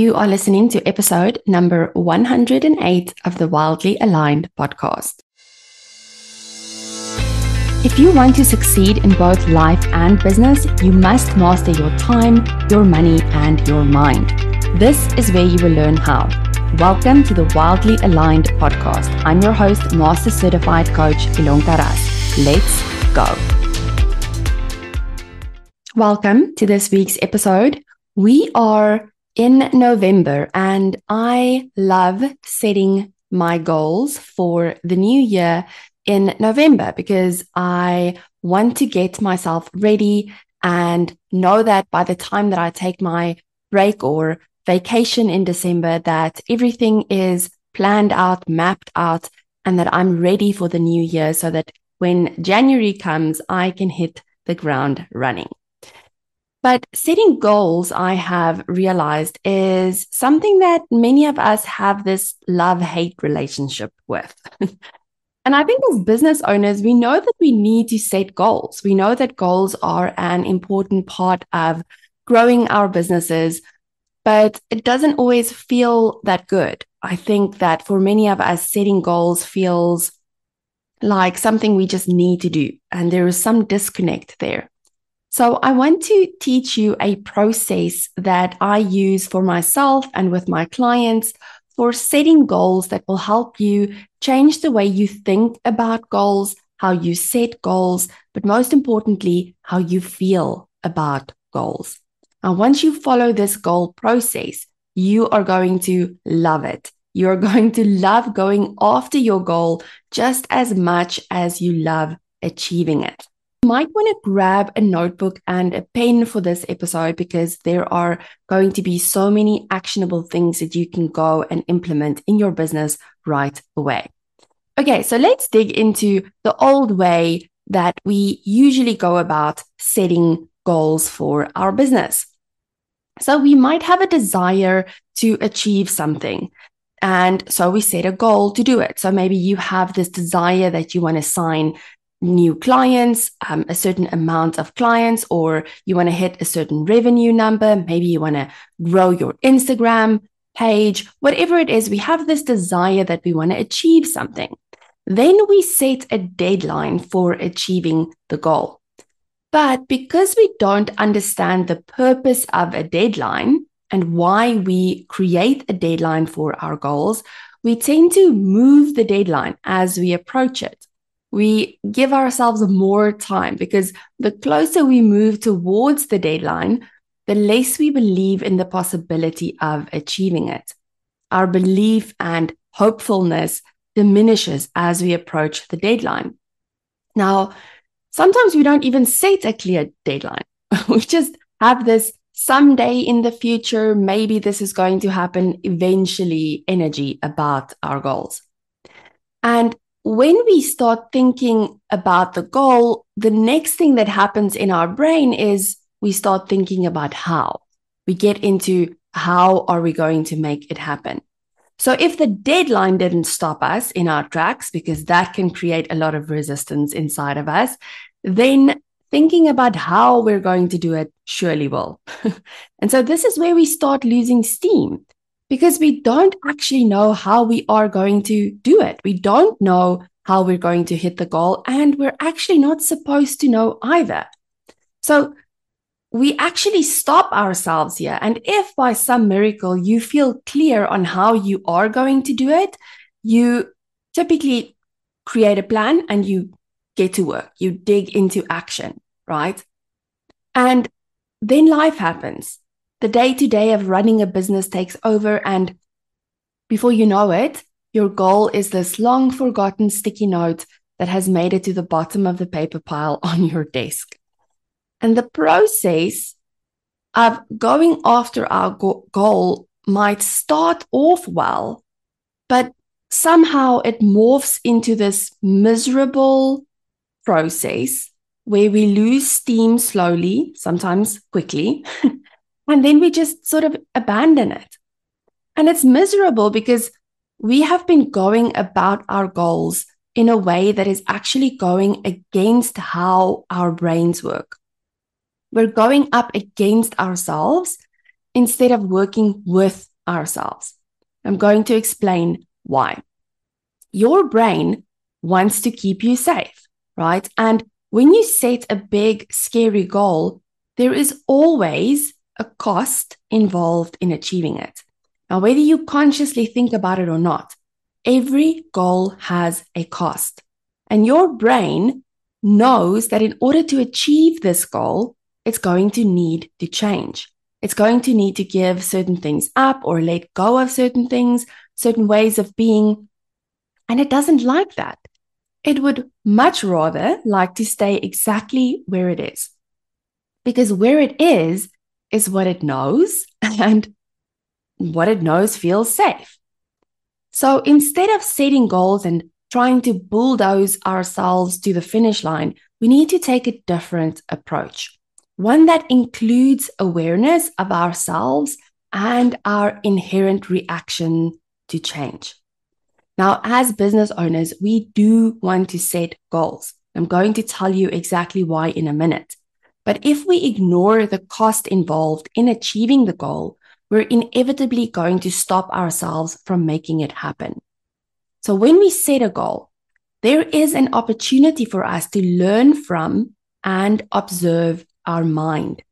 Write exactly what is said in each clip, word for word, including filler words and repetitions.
You are listening to episode number one hundred eight of the Wildly Aligned Podcast. If you want to succeed in both life and business, you must master your time, your money, and your mind. This is where you will learn how. Welcome to the Wildly Aligned Podcast. I'm your host, Master Certified Coach Ilonka Ras. Let's go. Welcome to this week's episode. We are in November, and I love setting my goals for the new year in November because I want to get myself ready and know that by the time that I take my break or vacation in December, that everything is planned out, mapped out, and that I'm ready for the new year so that when January comes, I can hit the ground running. But setting goals, I have realized, is something that many of us have this love-hate relationship with. And I think as business owners, we know that we need to set goals. We know that goals are an important part of growing our businesses, but it doesn't always feel that good. I think that for many of us, setting goals feels like something we just need to do, and there is some disconnect there. So I want to teach you a process that I use for myself and with my clients for setting goals that will help you change the way you think about goals, how you set goals, but most importantly, how you feel about goals. And once you follow this goal process, you are going to love it. You're going to love going after your goal just as much as you love achieving it. You might want to grab a notebook and a pen for this episode because there are going to be so many actionable things that you can go and implement in your business right away. Okay, so let's dig into the old way that we usually go about setting goals for our business. So we might have a desire to achieve something, and so we set a goal to do it. So maybe you have this desire that you want to sign new clients, um, a certain amount of clients, or you want to hit a certain revenue number. Maybe you want to grow your Instagram page, whatever it is, we have this desire that we want to achieve something. Then we set a deadline for achieving the goal. But because we don't understand the purpose of a deadline and why we create a deadline for our goals, we tend to move the deadline as we approach it. We give ourselves more time because the closer we move towards the deadline, the less we believe in the possibility of achieving it. Our belief and hopefulness diminishes as we approach the deadline. Now, sometimes we don't even set a clear deadline. We just have this someday in the future, maybe this is going to happen eventually energy about our goals. And when we start thinking about the goal, the next thing that happens in our brain is we start thinking about how. We get into how are we going to make it happen. So if the deadline didn't stop us in our tracks, because that can create a lot of resistance inside of us, then thinking about how we're going to do it surely will. And so this is where we start losing steam, because we don't actually know how we are going to do it. We don't know how we're going to hit the goal, and we're actually not supposed to know either. So we actually stop ourselves here. And if by some miracle you feel clear on how you are going to do it, you typically create a plan and you get to work. You dig into action, right? And then life happens. The day-to-day of running a business takes over, and before you know it, your goal is this long-forgotten sticky note that has made it to the bottom of the paper pile on your desk. And the process of going after our go- goal might start off well, but somehow it morphs into this miserable process where we lose steam slowly, sometimes quickly, and then we just sort of abandon it. And it's miserable because we have been going about our goals in a way that is actually going against how our brains work. We're going up against ourselves instead of working with ourselves. I'm going to explain why. Your brain wants to keep you safe, right? And when you set a big, scary goal, there is always a cost involved in achieving it. Now, whether you consciously think about it or not, every goal has a cost. And your brain knows that in order to achieve this goal, it's going to need to change. It's going to need to give certain things up or let go of certain things, certain ways of being. And it doesn't like that. It would much rather like to stay exactly where it is. Because where it is, is what it knows, and what it knows feels safe. So instead of setting goals and trying to bulldoze ourselves to the finish line, we need to take a different approach. One that includes awareness of ourselves and our inherent reaction to change. Now, as business owners, we do want to set goals. I'm going to tell you exactly why in a minute. But if we ignore the cost involved in achieving the goal, we're inevitably going to stop ourselves from making it happen. So when we set a goal, there is an opportunity for us to learn from and observe our mind.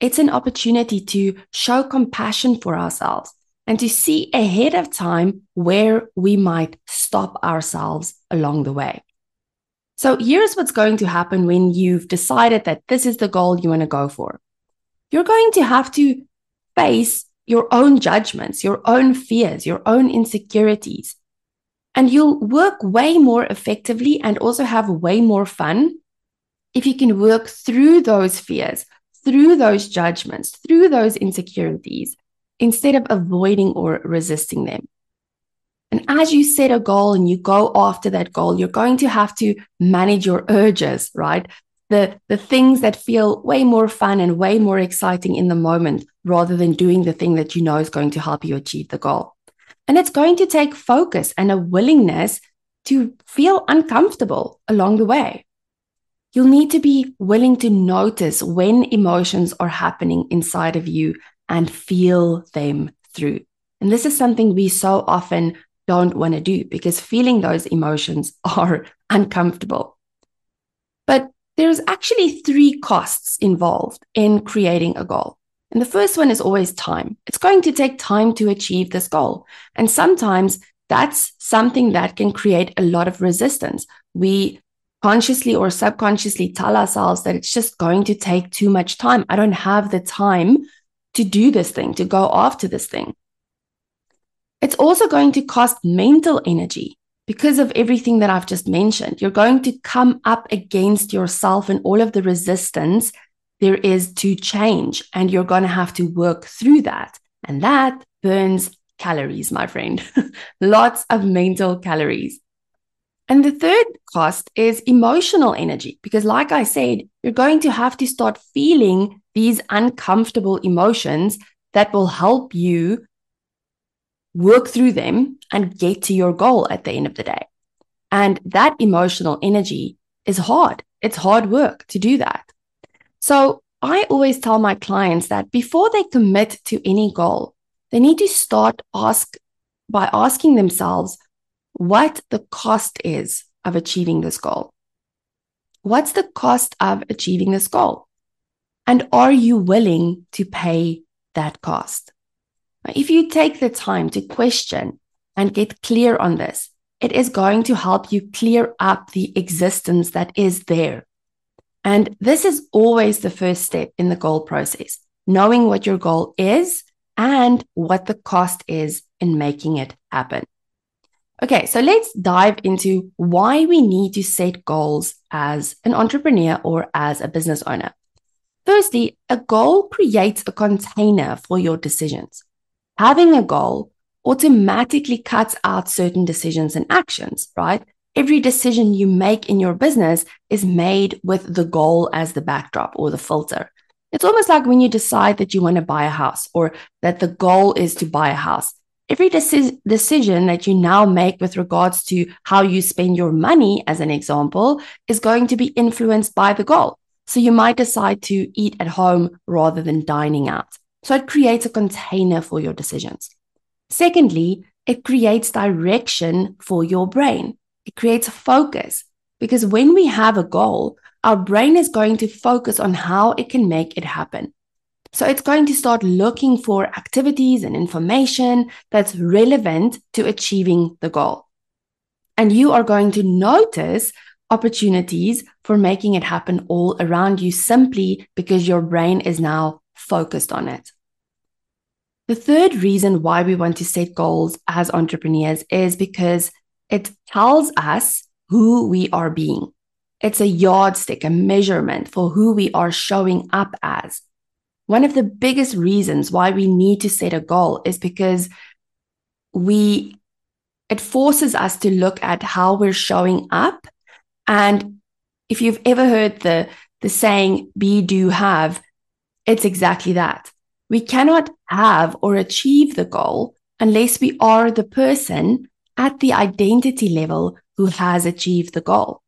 It's an opportunity to show compassion for ourselves and to see ahead of time where we might stop ourselves along the way. So here's what's going to happen when you've decided that this is the goal you want to go for. You're going to have to face your own judgments, your own fears, your own insecurities, and you'll work way more effectively and also have way more fun if you can work through those fears, through those judgments, through those insecurities, instead of avoiding or resisting them. And as you set a goal and you go after that goal, you're going to have to manage your urges, right? The, the things that feel way more fun and way more exciting in the moment, rather than doing the thing that you know is going to help you achieve the goal. And it's going to take focus and a willingness to feel uncomfortable along the way. You'll need to be willing to notice when emotions are happening inside of you and feel them through. And this is something we so often don't want to do because feeling those emotions are uncomfortable. But there's actually three costs involved in creating a goal. And the first one is always time. It's going to take time to achieve this goal. And sometimes that's something that can create a lot of resistance. We consciously or subconsciously tell ourselves that it's just going to take too much time. I don't have the time to do this thing, to go after this thing. It's also going to cost mental energy because of everything that I've just mentioned. You're going to come up against yourself and all of the resistance there is to change, and you're going to have to work through that. And that burns calories, my friend. Lots of mental calories. And the third cost is emotional energy, because like I said, you're going to have to start feeling these uncomfortable emotions that will help you work through them and get to your goal at the end of the day. And that emotional energy is hard. It's hard work to do that. So I always tell my clients that before they commit to any goal, they need to start ask by asking themselves, what the cost is of achieving this goal. What's the cost of achieving this goal? And are you willing to pay that cost? If you take the time to question and get clear on this, it is going to help you clear up the existence that is there. And this is always the first step in the goal process, knowing what your goal is and what the cost is in making it happen. Okay, so let's dive into why we need to set goals as an entrepreneur or as a business owner. Firstly, a goal creates a container for your decisions. Having a goal automatically cuts out certain decisions and actions, right? Every decision you make in your business is made with the goal as the backdrop or the filter. It's almost like when you decide that you want to buy a house or that the goal is to buy a house. Every deci- decision that you now make with regards to how you spend your money, as an example, is going to be influenced by the goal. So you might decide to eat at home rather than dining out. So it creates a container for your decisions. Secondly, it creates direction for your brain. It creates focus, because when we have a goal, our brain is going to focus on how it can make it happen. So it's going to start looking for activities and information that's relevant to achieving the goal. And you are going to notice opportunities for making it happen all around you simply because your brain is now focused on it. The third reason why we want to set goals as entrepreneurs is because it tells us who we are being. It's a yardstick, a measurement for who we are showing up as. One of the biggest reasons why we need to set a goal is because we, it forces us to look at how we're showing up. And if you've ever heard the, the saying, be, do, have, it's exactly that. We cannot have or achieve the goal unless we are the person at the identity level who has achieved the goal.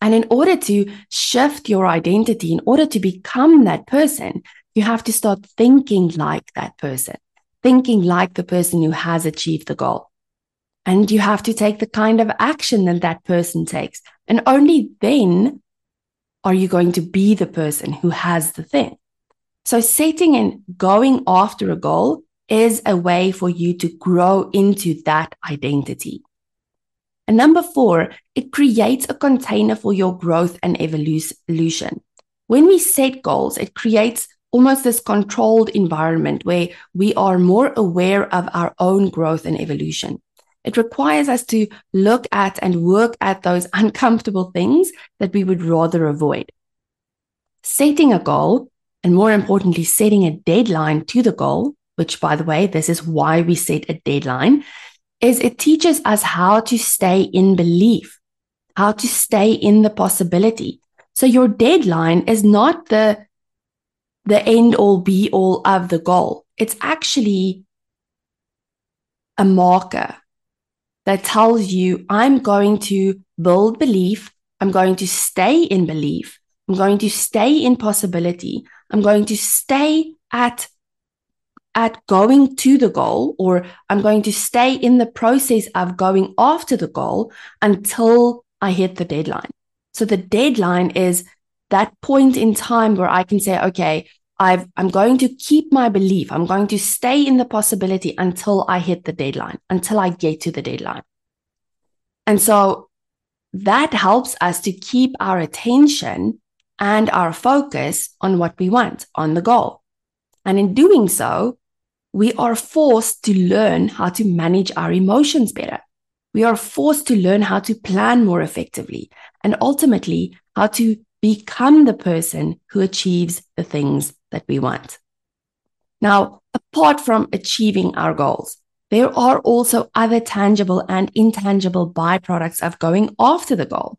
And in order to shift your identity, in order to become that person, you have to start thinking like that person, thinking like the person who has achieved the goal. And you have to take the kind of action that that person takes. And only then are you going to be the person who has the thing. So setting and going after a goal is a way for you to grow into that identity. And number four, it creates a container for your growth and evolution. When we set goals, it creates almost this controlled environment where we are more aware of our own growth and evolution. It requires us to look at and work at those uncomfortable things that we would rather avoid. Setting a goal, and more importantly, setting a deadline to the goal, which, by the way, this is why we set a deadline, is it teaches us how to stay in belief, how to stay in the possibility. So your deadline is not the, the end-all, be-all of the goal. It's actually a marker that tells you, I'm going to build belief, I'm going to stay in belief, I'm going to stay in possibility, I'm going to stay at at going to the goal, or I'm going to stay in the process of going after the goal until I hit the deadline. So the deadline is that point in time where I can say, okay, I've, I'm going to keep my belief. I'm going to stay in the possibility until I hit the deadline, until I get to the deadline. And so that helps us to keep our attention and our focus on what we want, on the goal. And in doing so, we are forced to learn how to manage our emotions better. We are forced to learn how to plan more effectively and ultimately how to become the person who achieves the things that we want. Now, apart from achieving our goals, there are also other tangible and intangible byproducts of going after the goal.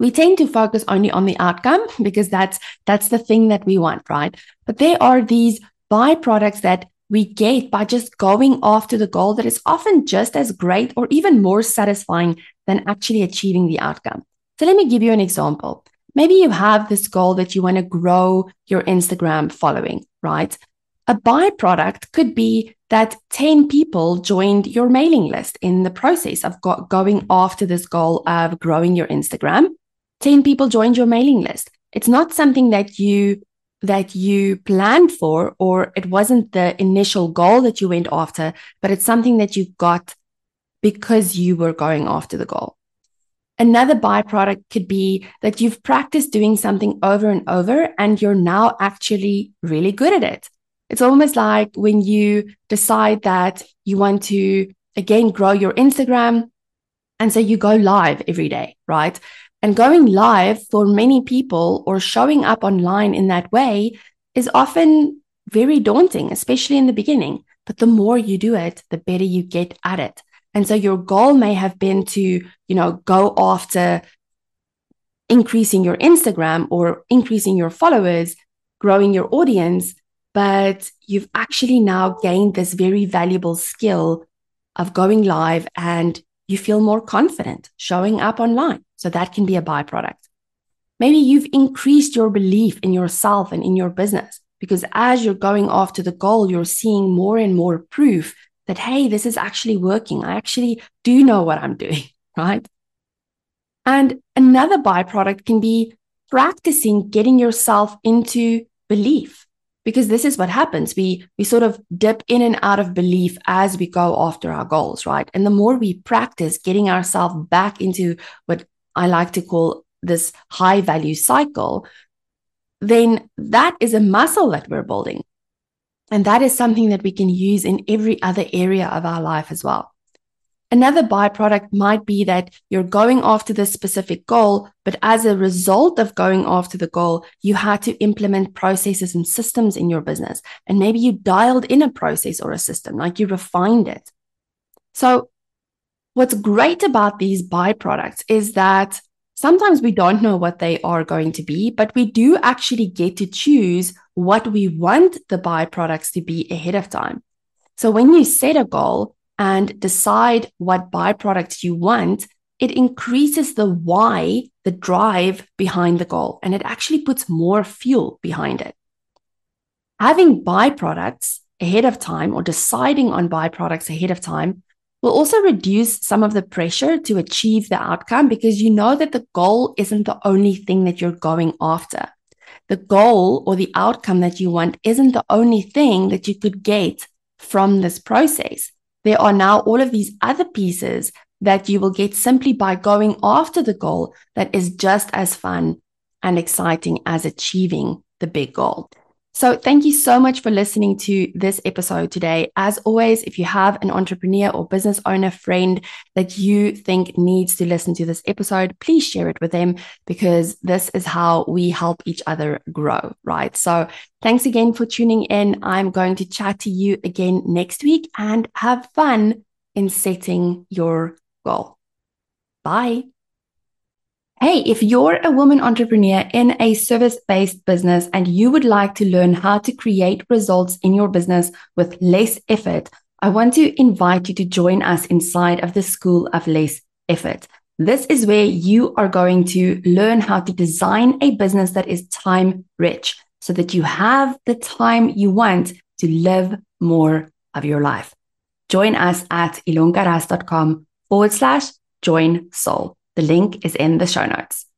We tend to focus only on the outcome because that's that's the thing that we want, right? But there are these byproducts that we get by just going after the goal that is often just as great or even more satisfying than actually achieving the outcome. So let me give you an example. Maybe you have this goal that you want to grow your Instagram following, right? A byproduct could be that ten people joined your mailing list in the process of go- going after this goal of growing your Instagram. ten people joined your mailing list. It's not something that you that you planned for, or it wasn't the initial goal that you went after, but it's something that you got because you were going after the goal. Another byproduct could be that you've practiced doing something over and over and you're now actually really good at it. It's almost like when you decide that you want to, again, grow your Instagram, and so you go live every day, right? And going live for many people or showing up online in that way is often very daunting, especially in the beginning. But the more you do it, the better you get at it. And so your goal may have been to, you know, go after increasing your Instagram or increasing your followers, growing your audience, but you've actually now gained this very valuable skill of going live and you feel more confident showing up online. So that can be a byproduct. Maybe you've increased your belief in yourself and in your business because as you're going after the goal, you're seeing more and more proof that, hey, this is actually working. I actually do know what I'm doing, right? And another byproduct can be practicing getting yourself into belief, because this is what happens. We, we sort of dip in and out of belief as we go after our goals, right? And the more we practice getting ourselves back into what I like to call this high value cycle, then that is a muscle that we're building. And that is something that we can use in every other area of our life as well. Another byproduct might be that you're going after this specific goal, but as a result of going after the goal, you had to implement processes and systems in your business. And maybe you dialed in a process or a system, like you refined it. So what's great about these byproducts is that sometimes we don't know what they are going to be, but we do actually get to choose what we want the byproducts to be ahead of time. So when you set a goal and decide what byproducts you want, it increases the why, the drive behind the goal, and it actually puts more fuel behind it. Having byproducts ahead of time or deciding on byproducts ahead of time will also reduce some of the pressure to achieve the outcome, because you know that the goal isn't the only thing that you're going after. The goal or the outcome that you want isn't the only thing that you could get from this process. There are now all of these other pieces that you will get simply by going after the goal that is just as fun and exciting as achieving the big goal. So thank you so much for listening to this episode today. As always, if you have an entrepreneur or business owner friend that you think needs to listen to this episode, please share it with them, because this is how we help each other grow, right? So thanks again for tuning in. I'm going to chat to you again next week, and have fun in setting your goal. Bye. Hey, if you're a woman entrepreneur in a service-based business and you would like to learn how to create results in your business with less effort, I want to invite you to join us inside of the School of Less Effort. This is where you are going to learn how to design a business that is time-rich, so that you have the time you want to live more of your life. Join us at ilonkaras dot com forward slash join soul. The link is in the show notes.